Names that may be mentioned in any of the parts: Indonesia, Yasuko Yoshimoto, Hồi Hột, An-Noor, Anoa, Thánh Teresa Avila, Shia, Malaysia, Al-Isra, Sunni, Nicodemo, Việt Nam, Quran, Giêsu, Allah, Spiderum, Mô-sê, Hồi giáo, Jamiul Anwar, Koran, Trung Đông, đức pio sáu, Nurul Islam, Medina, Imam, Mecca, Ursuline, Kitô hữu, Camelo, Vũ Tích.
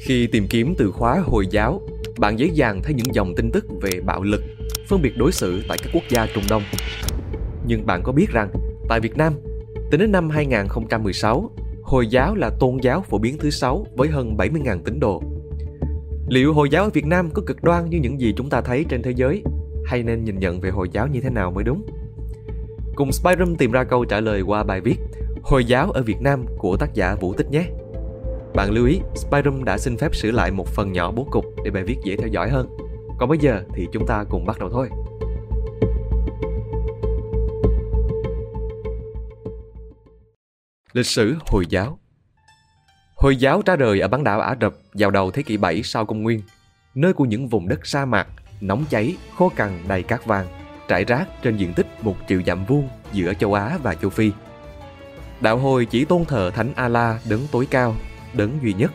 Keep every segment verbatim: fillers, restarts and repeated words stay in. Khi tìm kiếm từ khóa Hồi giáo, bạn dễ dàng thấy những dòng tin tức về bạo lực, phân biệt đối xử tại các quốc gia Trung Đông. Nhưng bạn có biết rằng, tại Việt Nam, tính đến năm hai nghìn không trăm mười sáu, Hồi giáo là tôn giáo phổ biến thứ sáu với hơn bảy mươi nghìn tín đồ. Liệu Hồi giáo ở Việt Nam có cực đoan như những gì chúng ta thấy trên thế giới? Hay nên nhìn nhận về Hồi giáo như thế nào mới đúng? Cùng Spiderum tìm ra câu trả lời qua bài viết Hồi giáo ở Việt Nam của tác giả Vũ Tích nhé. Bạn lưu ý, Spiderum đã xin phép sửa lại một phần nhỏ bố cục để bài viết dễ theo dõi hơn. Còn bây giờ thì chúng ta cùng bắt đầu thôi. Lịch sử Hồi giáo. Hồi giáo ra đời ở bán đảo Ả Rập vào đầu thế kỷ bảy sau công nguyên, nơi của những vùng đất sa mạc, nóng cháy, khô cằn đầy cát vàng, trải rác trên diện tích một triệu dặm vuông giữa châu Á và châu Phi. Đạo Hồi chỉ tôn thờ Thánh Allah đấng tối cao, đấng duy nhất.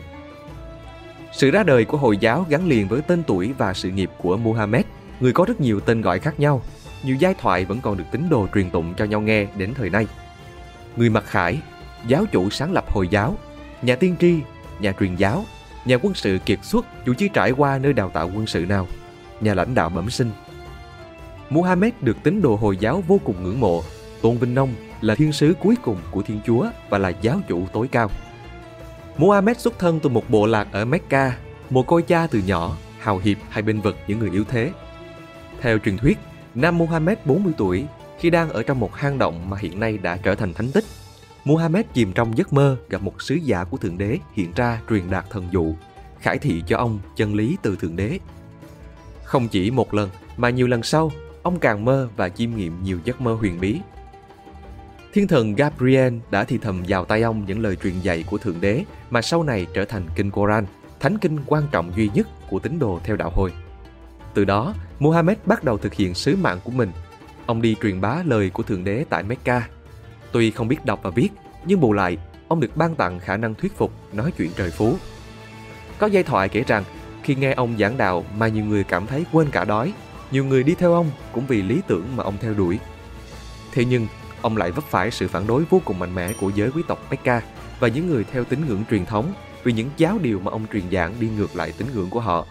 Sự ra đời của Hồi giáo gắn liền với tên tuổi và sự nghiệp của Muhammad, người có rất nhiều tên gọi khác nhau, nhiều giai thoại vẫn còn được tín đồ truyền tụng cho nhau nghe đến thời nay. Người mặc khải, giáo chủ sáng lập Hồi giáo, nhà tiên tri, nhà truyền giáo, nhà quân sự kiệt xuất dù chưa trải qua nơi đào tạo quân sự nào, nhà lãnh đạo bẩm sinh. Muhammad được tín đồ Hồi giáo vô cùng ngưỡng mộ, tôn vinh ông là thiên sứ cuối cùng của Thiên Chúa và là giáo chủ tối cao. Muhammad xuất thân từ một bộ lạc ở Mecca, một côi cha từ nhỏ, hào hiệp hay bên vực những người yếu thế. Theo truyền thuyết, năm Muhammad bốn mươi tuổi, khi đang ở trong một hang động mà hiện nay đã trở thành thánh tích, Muhammad chìm trong giấc mơ gặp một sứ giả của Thượng Đế hiện ra truyền đạt thần dụ, khải thị cho ông chân lý từ Thượng Đế. Không chỉ một lần mà nhiều lần sau, ông càng mơ và chiêm nghiệm nhiều giấc mơ huyền bí. Thiên thần Gabriel đã thì thầm vào tai ông những lời truyền dạy của Thượng Đế mà sau này trở thành kinh Quran, thánh kinh quan trọng duy nhất của tín đồ theo đạo Hồi. Từ đó, Muhammad bắt đầu thực hiện sứ mạng của mình. Ông đi truyền bá lời của Thượng Đế tại Mecca. Tuy không biết đọc và viết, nhưng bù lại, ông được ban tặng khả năng thuyết phục, nói chuyện trời phú. Có giai thoại kể rằng, khi nghe ông giảng đạo mà nhiều người cảm thấy quên cả đói, nhiều người đi theo ông cũng vì lý tưởng mà ông theo đuổi. Thế nhưng, ông lại vấp phải sự phản đối vô cùng mạnh mẽ của giới quý tộc Mecca và những người theo tín ngưỡng truyền thống vì những giáo điều mà ông truyền giảng đi ngược lại tín ngưỡng của họ.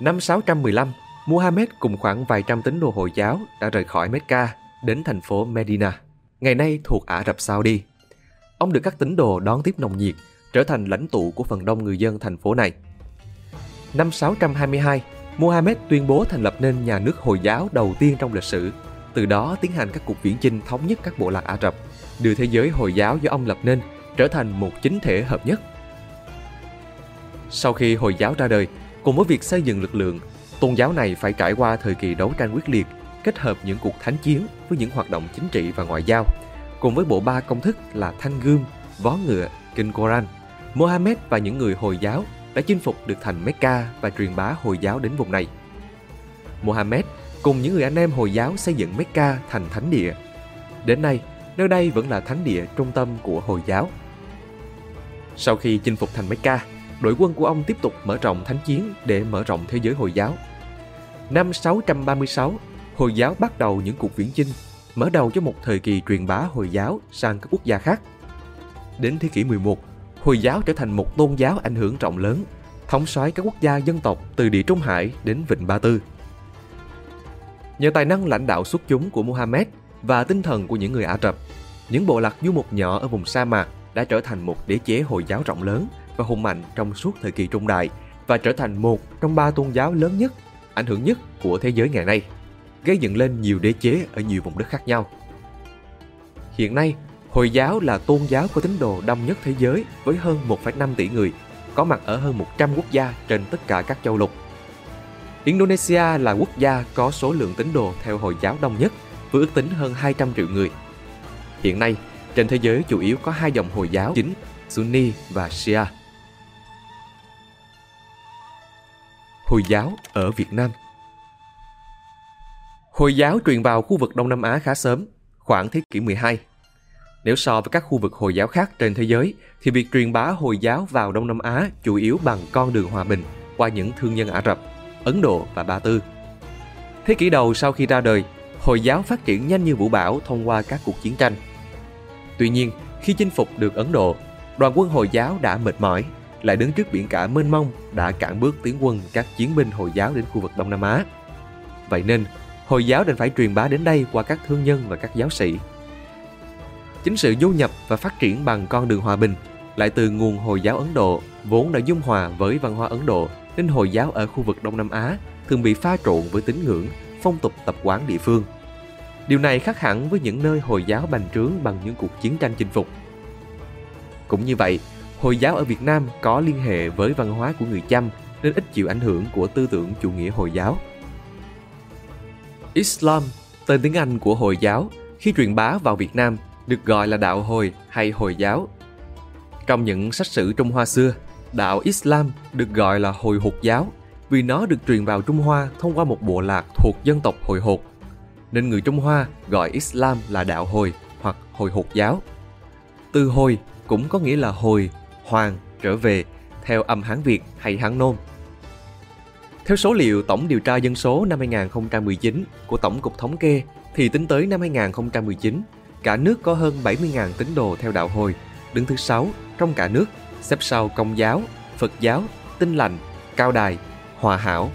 Năm sáu trăm mười lăm, Muhammad cùng khoảng vài trăm tín đồ Hồi giáo đã rời khỏi Mecca đến thành phố Medina, ngày nay thuộc Ả Rập Saudi. Ông được các tín đồ đón tiếp nồng nhiệt, trở thành lãnh tụ của phần đông người dân thành phố này. Năm sáu trăm hai mươi hai, Muhammad tuyên bố thành lập nên nhà nước Hồi giáo đầu tiên trong lịch sử, từ đó tiến hành các cuộc viễn chinh thống nhất các bộ lạc Ả Rập, đưa thế giới Hồi giáo do ông lập nên trở thành một chính thể hợp nhất. Sau khi Hồi giáo ra đời, cùng với việc xây dựng lực lượng, tôn giáo này phải trải qua thời kỳ đấu tranh quyết liệt, kết hợp những cuộc thánh chiến với những hoạt động chính trị và ngoại giao. Cùng với bộ ba công thức là thanh gươm, vó ngựa, kinh Koran, Muhammad và những người Hồi giáo đã chinh phục được thành Mecca và truyền bá Hồi giáo đến vùng này. Muhammad cùng những người anh em Hồi giáo xây dựng Mecca thành thánh địa. Đến nay, nơi đây vẫn là thánh địa trung tâm của Hồi giáo. Sau khi chinh phục thành Mecca, đội quân của ông tiếp tục mở rộng thánh chiến để mở rộng thế giới Hồi giáo. Năm sáu trăm ba mươi sáu, Hồi giáo bắt đầu những cuộc viễn chinh, mở đầu cho một thời kỳ truyền bá Hồi giáo sang các quốc gia khác. Đến thế kỷ mười một, Hồi giáo trở thành một tôn giáo ảnh hưởng rộng lớn, thống soái các quốc gia dân tộc từ Địa Trung Hải đến Vịnh Ba Tư. Nhờ tài năng lãnh đạo xuất chúng của Muhammad và tinh thần của những người Ả Rập, những bộ lạc du mục nhỏ ở vùng sa mạc đã trở thành một đế chế Hồi giáo rộng lớn và hùng mạnh trong suốt thời kỳ trung đại và trở thành một trong ba tôn giáo lớn nhất, ảnh hưởng nhất của thế giới ngày nay, gây dựng lên nhiều đế chế ở nhiều vùng đất khác nhau. Hiện nay, Hồi giáo là tôn giáo có tín đồ đông nhất thế giới với hơn một phẩy năm tỷ người, có mặt ở hơn một trăm quốc gia trên tất cả các châu lục. Indonesia là quốc gia có số lượng tín đồ theo Hồi giáo đông nhất, với ước tính hơn hai trăm triệu người. Hiện nay, trên thế giới chủ yếu có hai dòng Hồi giáo chính, Sunni và Shia. Hồi giáo ở Việt Nam. Hồi giáo truyền vào khu vực Đông Nam Á khá sớm, khoảng thế kỷ mười hai. Nếu so với các khu vực Hồi giáo khác trên thế giới, thì việc truyền bá Hồi giáo vào Đông Nam Á chủ yếu bằng con đường hòa bình qua những thương nhân Ả Rập, Ấn Độ và Ba Tư. Thế kỷ đầu sau khi ra đời, Hồi giáo phát triển nhanh như vũ bão thông qua các cuộc chiến tranh. Tuy nhiên, khi chinh phục được Ấn Độ, đoàn quân Hồi giáo đã mệt mỏi, lại đứng trước biển cả mênh mông đã cản bước tiến quân các chiến binh Hồi giáo đến khu vực Đông Nam Á. Vậy nên, Hồi giáo đành phải truyền bá đến đây qua các thương nhân và các giáo sĩ. Chính sự du nhập và phát triển bằng con đường hòa bình lại từ nguồn Hồi giáo Ấn Độ vốn đã dung hòa với văn hóa Ấn Độ, nên Hồi giáo ở khu vực Đông Nam Á thường bị pha trộn với tín ngưỡng, phong tục tập quán địa phương. Điều này khác hẳn với những nơi Hồi giáo bành trướng bằng những cuộc chiến tranh chinh phục. Cũng như vậy, Hồi giáo ở Việt Nam có liên hệ với văn hóa của người Chăm nên ít chịu ảnh hưởng của tư tưởng chủ nghĩa Hồi giáo. Islam, tên tiếng Anh của Hồi giáo, khi truyền bá vào Việt Nam được gọi là đạo Hồi hay Hồi giáo. Trong những sách sử Trung Hoa xưa, đạo Islam được gọi là Hồi Hột giáo vì nó được truyền vào Trung Hoa thông qua một bộ lạc thuộc dân tộc Hồi Hột, nên người Trung Hoa gọi Islam là đạo Hồi hoặc Hồi Hột giáo. Từ Hồi cũng có nghĩa là hồi, hoàng, trở về, theo âm Hán Việt hay Hán Nôm. Theo số liệu Tổng điều tra dân số năm hai nghìn không trăm mười chín của Tổng cục Thống kê, thì tính tới năm hai nghìn không trăm mười chín, cả nước có hơn bảy mươi nghìn tín đồ theo đạo Hồi, đứng thứ sáu trong cả nước, xếp sau Công giáo, Phật giáo, Tin lành, Cao Đài, Hòa Hảo,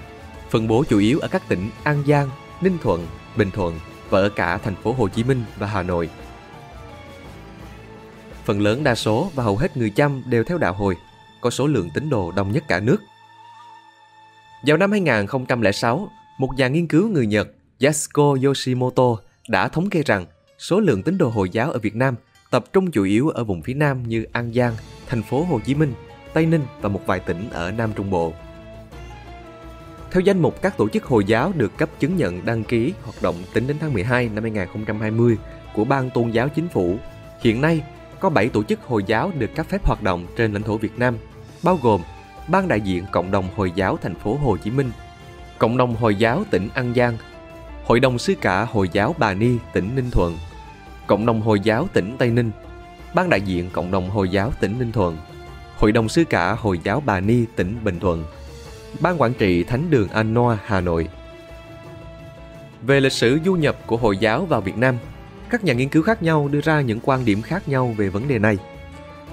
phân bố chủ yếu ở các tỉnh An Giang, Ninh Thuận, Bình Thuận và ở cả thành phố Hồ Chí Minh và Hà Nội. Phần lớn, đa số và hầu hết người Chăm đều theo đạo Hồi, có số lượng tín đồ đông nhất cả nước. Vào năm hai nghìn không trăm lẻ sáu, một nhà nghiên cứu người Nhật Yasuko Yoshimoto đã thống kê rằng số lượng tín đồ Hồi giáo ở Việt Nam tập trung chủ yếu ở vùng phía Nam như An Giang, thành phố Hồ Chí Minh, Tây Ninh và một vài tỉnh ở Nam Trung Bộ. Theo danh mục các tổ chức Hồi giáo được cấp chứng nhận đăng ký hoạt động tính đến tháng mười hai năm hai nghìn không trăm hai mươi của Ban Tôn giáo Chính phủ, hiện nay có bảy tổ chức Hồi giáo được cấp phép hoạt động trên lãnh thổ Việt Nam, bao gồm Ban đại diện Cộng đồng Hồi giáo thành phố Hồ Chí Minh, Cộng đồng Hồi giáo tỉnh An Giang, Hội đồng Sứ cả Hồi giáo Bà Ni tỉnh Ninh Thuận, Cộng đồng Hồi giáo tỉnh Tây Ninh, Ban đại diện Cộng đồng Hồi giáo tỉnh Ninh Thuận, Hội đồng Sứ cả Hồi giáo Bà Ni tỉnh Bình Thuận, Ban quản trị Thánh đường Anoa Hà Nội. Về lịch sử du nhập của Hồi giáo vào Việt Nam, các nhà nghiên cứu khác nhau đưa ra những quan điểm khác nhau về vấn đề này.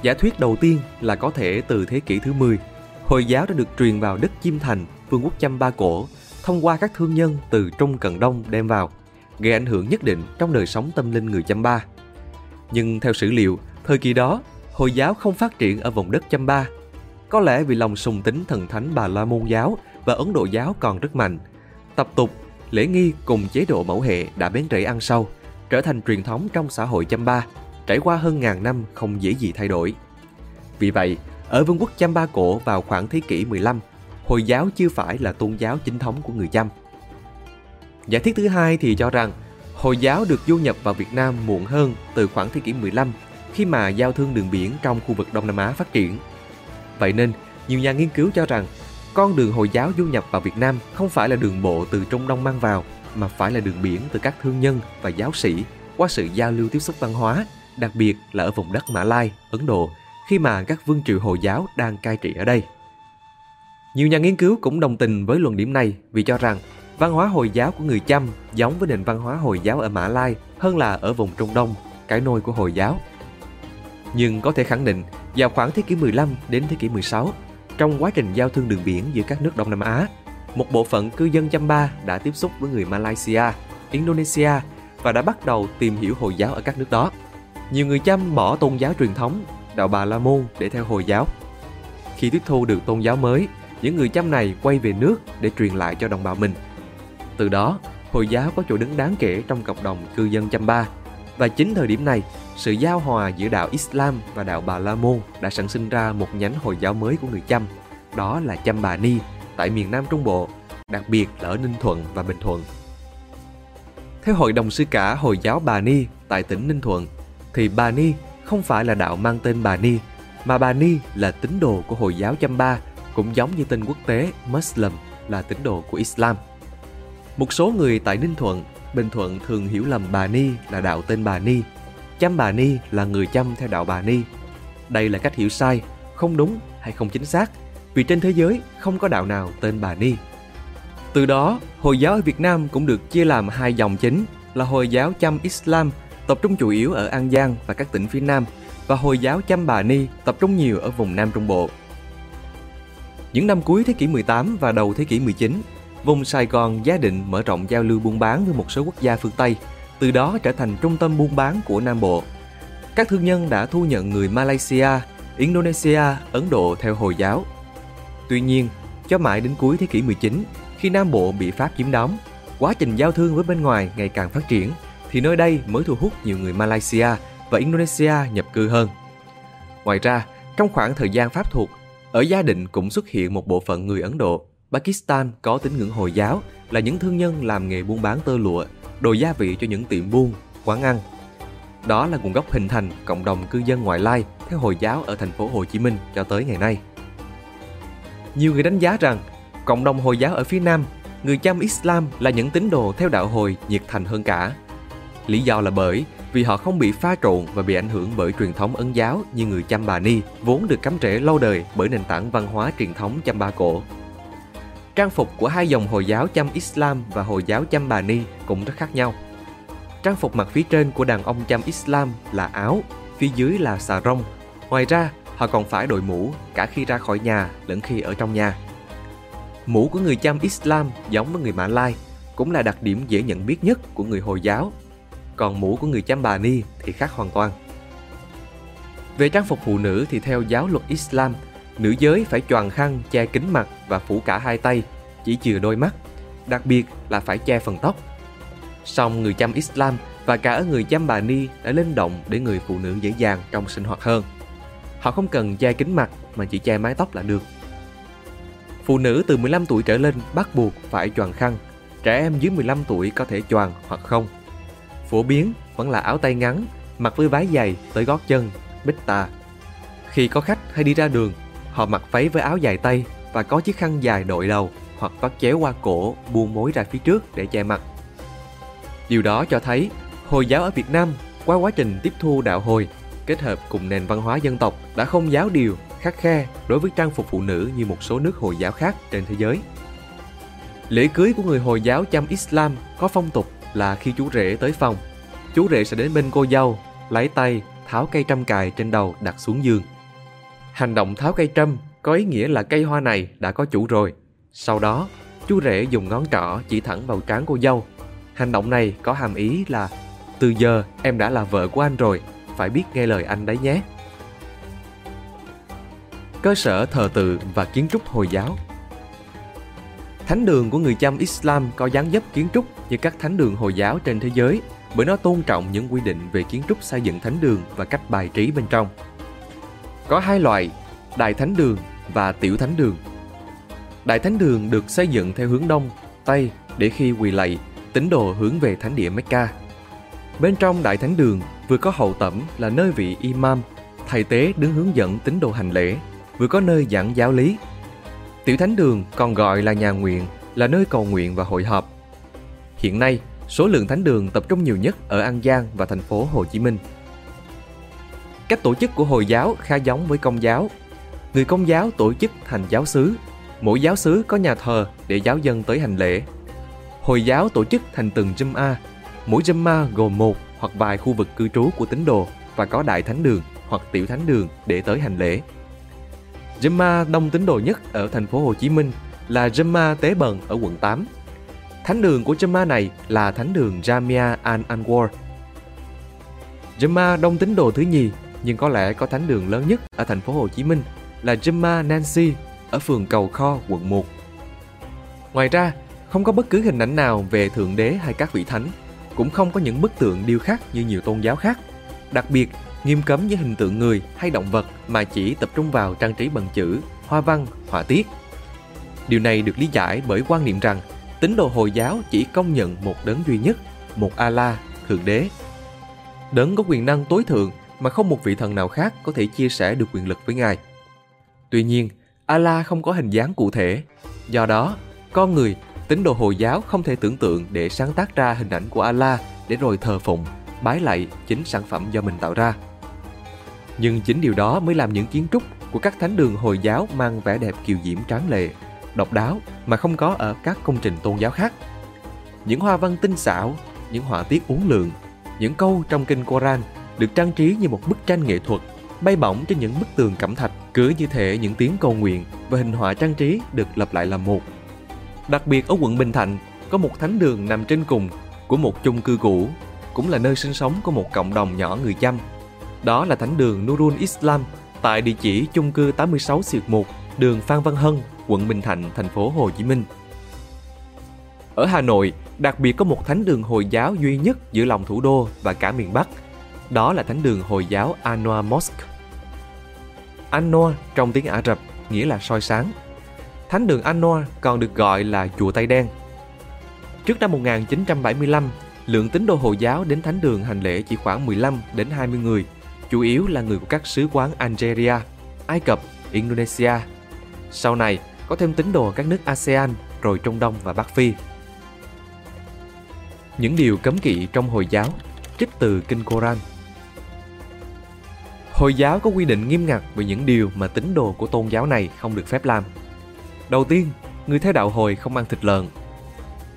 Giả thuyết đầu tiên là có thể từ thế kỷ thứ mười, Hồi giáo đã được truyền vào đất Chiêm Thành, Vương quốc Chăm Ba Cổ, thông qua các thương nhân từ Trung Cận Đông đem vào, gây ảnh hưởng nhất định trong đời sống tâm linh người Chăm Ba. Nhưng theo sử liệu, thời kỳ đó, Hồi giáo không phát triển ở vùng đất Chăm Ba. Có lẽ vì lòng sùng tín thần thánh Bà La Môn giáo và Ấn Độ giáo còn rất mạnh, tập tục, lễ nghi cùng chế độ mẫu hệ đã bén rễ ăn sâu, trở thành truyền thống trong xã hội Chăm Ba, trải qua hơn ngàn năm không dễ gì thay đổi. Vì vậy, ở Vương quốc Chăm Ba Cổ vào khoảng thế kỷ mười lăm, Hồi giáo chưa phải là tôn giáo chính thống của người Chăm. Giả thuyết thứ hai thì cho rằng Hồi giáo được du nhập vào Việt Nam muộn hơn, từ khoảng thế kỷ mười lăm, khi mà giao thương đường biển trong khu vực Đông Nam Á phát triển. Vậy nên, nhiều nhà nghiên cứu cho rằng con đường Hồi giáo du nhập vào Việt Nam không phải là đường bộ từ Trung Đông mang vào, mà phải là đường biển từ các thương nhân và giáo sĩ qua sự giao lưu tiếp xúc văn hóa, đặc biệt là ở vùng đất Mã Lai, Ấn Độ, khi mà các vương triều Hồi giáo đang cai trị ở đây. Nhiều nhà nghiên cứu cũng đồng tình với luận điểm này vì cho rằng văn hóa Hồi giáo của người Chăm giống với nền văn hóa Hồi giáo ở Mã Lai hơn là ở vùng Trung Đông, cái nôi của Hồi giáo. Nhưng có thể khẳng định, vào khoảng thế kỷ mười lăm đến thế kỷ mười sáu, trong quá trình giao thương đường biển giữa các nước Đông Nam Á, một bộ phận cư dân Chăm Ba đã tiếp xúc với người Malaysia, Indonesia và đã bắt đầu tìm hiểu Hồi giáo ở các nước đó. Nhiều người Chăm bỏ tôn giáo truyền thống, đạo Bà La Môn để theo Hồi giáo. Khi tiếp thu được tôn giáo mới, những người Chăm này quay về nước để truyền lại cho đồng bào mình. Từ đó, Hồi giáo có chỗ đứng đáng kể trong cộng đồng cư dân Chăm Ba. Và chính thời điểm này, sự giao hòa giữa đạo Islam và đạo Bà La Môn đã sản sinh ra một nhánh Hồi giáo mới của người Chăm, đó là Chăm Bà Ni tại miền Nam Trung Bộ, đặc biệt là ở Ninh Thuận và Bình Thuận. Theo Hội đồng Sứ cả Hồi giáo Bà Ni tại tỉnh Ninh Thuận, thì Bà Ni không phải là đạo mang tên Bà Ni, mà Bà Ni là tín đồ của Hồi giáo Chăm Ba, cũng giống như tên quốc tế Muslim là tín đồ của Islam. Một số người tại Ninh Thuận, Bình Thuận thường hiểu lầm Bà Ni là đạo tên Bà Ni, Chăm Bà Ni là người Chăm theo đạo Bà Ni. Đây là cách hiểu sai, không đúng hay không chính xác, vì trên thế giới không có đạo nào tên Bà Ni. Từ đó, Hồi giáo ở Việt Nam cũng được chia làm hai dòng chính là Hồi giáo Chăm Islam tập trung chủ yếu ở An Giang và các tỉnh phía Nam, và Hồi giáo Chăm Bà Ni tập trung nhiều ở vùng Nam Trung Bộ. Những năm cuối thế kỷ mười tám và đầu thế kỷ mười chín, vùng Sài Gòn giá định mở rộng giao lưu buôn bán với một số quốc gia phương Tây, từ đó trở thành trung tâm buôn bán của Nam Bộ. Các thương nhân đã thu nhận người Malaysia, Indonesia, Ấn Độ theo Hồi giáo. Tuy nhiên, cho mãi đến cuối thế kỷ mười chín, khi Nam Bộ bị Pháp chiếm đóng, quá trình giao thương với bên ngoài ngày càng phát triển, thì nơi đây mới thu hút nhiều người Malaysia và Indonesia nhập cư hơn. Ngoài ra, trong khoảng thời gian Pháp thuộc, ở Gia Định cũng xuất hiện một bộ phận người Ấn Độ, Pakistan có tín ngưỡng Hồi giáo, là những thương nhân làm nghề buôn bán tơ lụa, đồ gia vị cho những tiệm buôn, quán ăn. Đó là nguồn gốc hình thành cộng đồng cư dân ngoại lai theo Hồi giáo ở thành phố Hồ Chí Minh cho tới ngày nay. Nhiều người đánh giá rằng, cộng đồng Hồi giáo ở phía Nam, người chăm Islam là những tín đồ theo đạo Hồi nhiệt thành hơn cả. Lý do là bởi vì họ không bị pha trộn và bị ảnh hưởng bởi truyền thống Ấn giáo như người Chăm Bà Ni, vốn được cắm rễ lâu đời bởi nền tảng văn hóa truyền thống Chăm Ba cổ. Trang phục của hai dòng Hồi giáo Chăm Islam và Hồi giáo Chăm Bà Ni cũng rất khác nhau. Trang phục mặt phía trên của đàn ông Chăm Islam là áo, phía dưới là xà rông. Ngoài ra, họ còn phải đội mũ cả khi ra khỏi nhà lẫn khi ở trong nhà. Mũ của người Chăm Islam giống với người Mã Lai, cũng là đặc điểm dễ nhận biết nhất của người Hồi giáo. Còn mũ của người Chăm Bà Ni thì khác hoàn toàn. Về trang phục phụ nữ thì theo giáo luật Islam, nữ giới phải choàng khăn che kín mặt và phủ cả hai tay, chỉ chừa đôi mắt, đặc biệt là phải che phần tóc. Song người Chăm Islam và cả người Chăm Bà Ni đã linh động để người phụ nữ dễ dàng trong sinh hoạt hơn. Họ không cần che kín mặt mà chỉ che mái tóc là được. Phụ nữ từ mười lăm tuổi trở lên bắt buộc phải choàng khăn, trẻ em dưới mười lăm tuổi có thể choàng hoặc không. Phổ biến vẫn là áo tay ngắn, mặc với váy dày tới gót chân, bích tà. Khi có khách hay đi ra đường, họ mặc váy với áo dài tay và có chiếc khăn dài đội đầu hoặc vắt chéo qua cổ, buông mối ra phía trước để che mặt. Điều đó cho thấy, Hồi giáo ở Việt Nam qua quá trình tiếp thu đạo Hồi, kết hợp cùng nền văn hóa dân tộc đã không giáo điều, khắt khe đối với trang phục phụ nữ như một số nước Hồi giáo khác trên thế giới. Lễ cưới của người Hồi giáo Chăm Islam có phong tục là khi chú rể tới phòng, chú rể sẽ đến bên cô dâu, lấy tay tháo cây trăm cài trên đầu đặt xuống giường. Hành động tháo cây trăm có ý nghĩa là cây hoa này đã có chủ rồi. Sau đó, chú rể dùng ngón trỏ chỉ thẳng vào trán cô dâu. Hành động này có hàm ý là từ giờ em đã là vợ của anh rồi, phải biết nghe lời anh đấy nhé. Cơ sở thờ tự và kiến trúc Hồi giáo. Thánh đường của người Chăm Islam có dáng dấp kiến trúc như các thánh đường Hồi giáo trên thế giới, bởi nó tôn trọng những quy định về kiến trúc, xây dựng thánh đường và cách bài trí bên trong. Có hai loại, đại thánh đường và tiểu thánh đường. Đại thánh đường được xây dựng theo hướng đông, tây để khi quỳ lạy, tín đồ hướng về thánh địa Mecca. Bên trong đại thánh đường vừa có hậu tẩm là nơi vị imam, thầy tế đứng hướng dẫn tín đồ hành lễ, vừa có nơi giảng giáo lý. Tiểu thánh đường còn gọi là nhà nguyện, là nơi cầu nguyện và hội họp. Hiện nay, số lượng thánh đường tập trung nhiều nhất ở An Giang và thành phố Hồ Chí Minh. Cách tổ chức của Hồi giáo khá giống với Công giáo. Người Công giáo tổ chức thành giáo xứ, mỗi giáo xứ có nhà thờ để giáo dân tới hành lễ. Hồi giáo tổ chức thành từng Jum'a, mỗi Jum'a gồm một hoặc vài khu vực cư trú của tín đồ và có đại thánh đường hoặc tiểu thánh đường để tới hành lễ. Jum'a đông tín đồ nhất ở thành phố Hồ Chí Minh là Jum'a Tế Bần ở quận tám. Thánh đường của Jum'a này là thánh đường Jamiul Anwar. Jum'a đông tín đồ thứ nhì, nhưng có lẽ có thánh đường lớn nhất ở thành phố Hồ Chí Minh là Jum'a Nancy ở phường Cầu Kho, quận một. Ngoài ra, không có bất cứ hình ảnh nào về Thượng Đế hay các vị thánh, cũng không có những bức tượng điêu khắc như nhiều tôn giáo khác. Đặc biệt, nghiêm cấm những hình tượng người hay động vật mà chỉ tập trung vào trang trí bằng chữ, hoa văn, họa tiết. Điều này được lý giải bởi quan niệm rằng tín đồ Hồi giáo chỉ công nhận một đấng duy nhất, một Allah, Thượng Đế. Đấng có quyền năng tối thượng mà không một vị thần nào khác có thể chia sẻ được quyền lực với Ngài. Tuy nhiên, Allah không có hình dáng cụ thể. Do đó, con người, tín đồ Hồi giáo không thể tưởng tượng để sáng tác ra hình ảnh của Allah để rồi thờ phụng, bái lạy chính sản phẩm do mình tạo ra. Nhưng chính điều đó mới làm những kiến trúc của các thánh đường Hồi giáo mang vẻ đẹp kiều diễm tráng lệ, độc đáo mà không có ở các công trình tôn giáo khác. Những hoa văn tinh xảo, những họa tiết uốn lượn, những câu trong kinh Quran được trang trí như một bức tranh nghệ thuật, bay bổng trên những bức tường cẩm thạch. Cứ như thể những tiếng cầu nguyện và hình họa trang trí được lặp lại là một. Đặc biệt ở quận Bình Thạnh, có một thánh đường nằm trên cùng của một chung cư cũ, cũng là nơi sinh sống của một cộng đồng nhỏ người Chăm. Đó là thánh đường Nurul Islam tại địa chỉ chung cư tám mươi sáu xuyệt một, đường Phan Văn Hân, quận Bình Thạnh, thành phố Hồ Chí Minh. Ở Hà Nội, đặc biệt có một thánh đường Hồi giáo duy nhất giữa lòng thủ đô và cả miền Bắc. Đó là thánh đường Hồi giáo Anoa Mosque. Anoa trong tiếng Ả Rập nghĩa là soi sáng. Thánh đường Anoa còn được gọi là chùa Tây Đen. Trước năm một nghìn chín trăm bảy mươi lăm, lượng tín đồ Hồi giáo đến thánh đường hành lễ chỉ khoảng mười lăm đến hai mươi người, chủ yếu là người của các sứ quán Algeria, Ai Cập, Indonesia. Sau này, có thêm tín đồ các nước a sê an, rồi Trung Đông và Bắc Phi. Những điều cấm kỵ trong Hồi giáo, trích từ Kinh Quran. Hồi giáo có quy định nghiêm ngặt về những điều mà tín đồ của tôn giáo này không được phép làm. Đầu tiên, người theo đạo Hồi không ăn thịt lợn.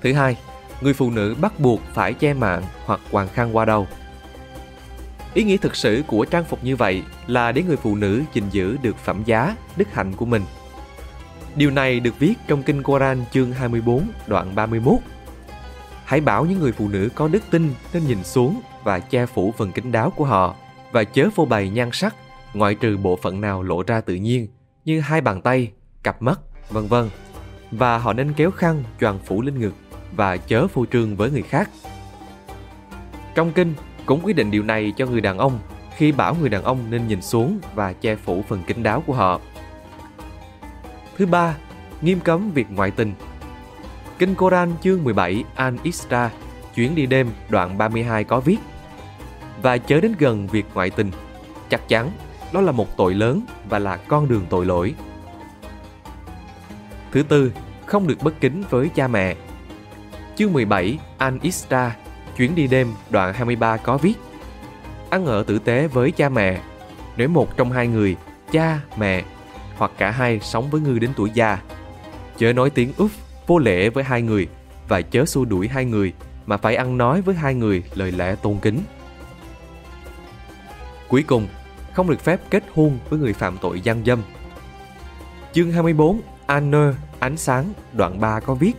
Thứ hai, người phụ nữ bắt buộc phải che mạng hoặc quàng khăn qua đầu. Ý nghĩa thực sự của trang phục như vậy là để người phụ nữ gìn giữ được phẩm giá, đức hạnh của mình. Điều này được viết trong Kinh Quran chương hai mươi bốn, đoạn ba mươi mốt. Hãy bảo những người phụ nữ có đức tin nên nhìn xuống và che phủ phần kín đáo của họ, và chớ phô bày nhan sắc, ngoại trừ bộ phận nào lộ ra tự nhiên, như hai bàn tay, cặp mắt, vân vân. Và họ nên kéo khăn choàng phủ lên ngực và chớ phô trương với người khác. Trong kinh cũng quy định điều này cho người đàn ông khi bảo người đàn ông nên nhìn xuống và che phủ phần kín đáo của họ. Thứ ba, nghiêm cấm việc ngoại tình. Kinh Quran chương mười bảy Al-Isra, chuyến đi đêm đoạn ba mươi hai có viết: và chớ đến gần việc ngoại tình, chắc chắn đó là một tội lớn và là con đường tội lỗi. Thứ tư, không được bất kính với cha mẹ. Chương mười bảy Al-Isra, chuyến đi đêm đoạn hai mươi ba có viết: ăn ở tử tế với cha mẹ, nếu một trong hai người, cha, mẹ hoặc cả hai sống với ngươi đến tuổi già. Chớ nói tiếng úp vô lễ với hai người, và chớ xua đuổi hai người, mà phải ăn nói với hai người lời lẽ tôn kính. Cuối cùng, không được phép kết hôn với người phạm tội gian dâm. Chương hai mươi bốn An-Noor, ánh sáng, đoạn ba có viết: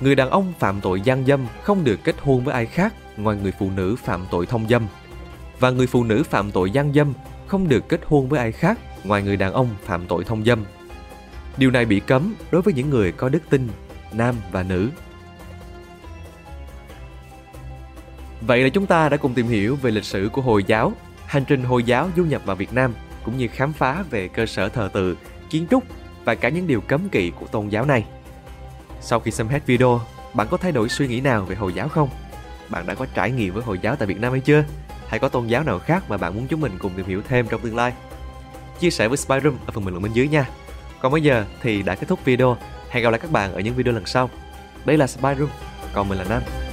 người đàn ông phạm tội gian dâm không được kết hôn với ai khác ngoài người phụ nữ phạm tội thông dâm, và người phụ nữ phạm tội gian dâm không được kết hôn với ai khác ngoài người đàn ông phạm tội thông dâm. Điều này bị cấm đối với những người có đức tin, nam và nữ. Vậy là chúng ta đã cùng tìm hiểu về lịch sử của Hồi giáo, hành trình Hồi giáo du nhập vào Việt Nam, cũng như khám phá về cơ sở thờ tự, kiến trúc và cả những điều cấm kỵ của tôn giáo này. Sau khi xem hết video, bạn có thay đổi suy nghĩ nào về Hồi giáo không? Bạn đã có trải nghiệm với Hồi giáo tại Việt Nam hay chưa? Hay có tôn giáo nào khác mà bạn muốn chúng mình cùng tìm hiểu thêm trong tương lai? Chia sẻ với Spiderum ở phần bình luận bên dưới nha. Còn bây giờ thì đã kết thúc video. Hẹn gặp lại các bạn ở những video lần sau. Đây là Spiderum, còn mình là Nam.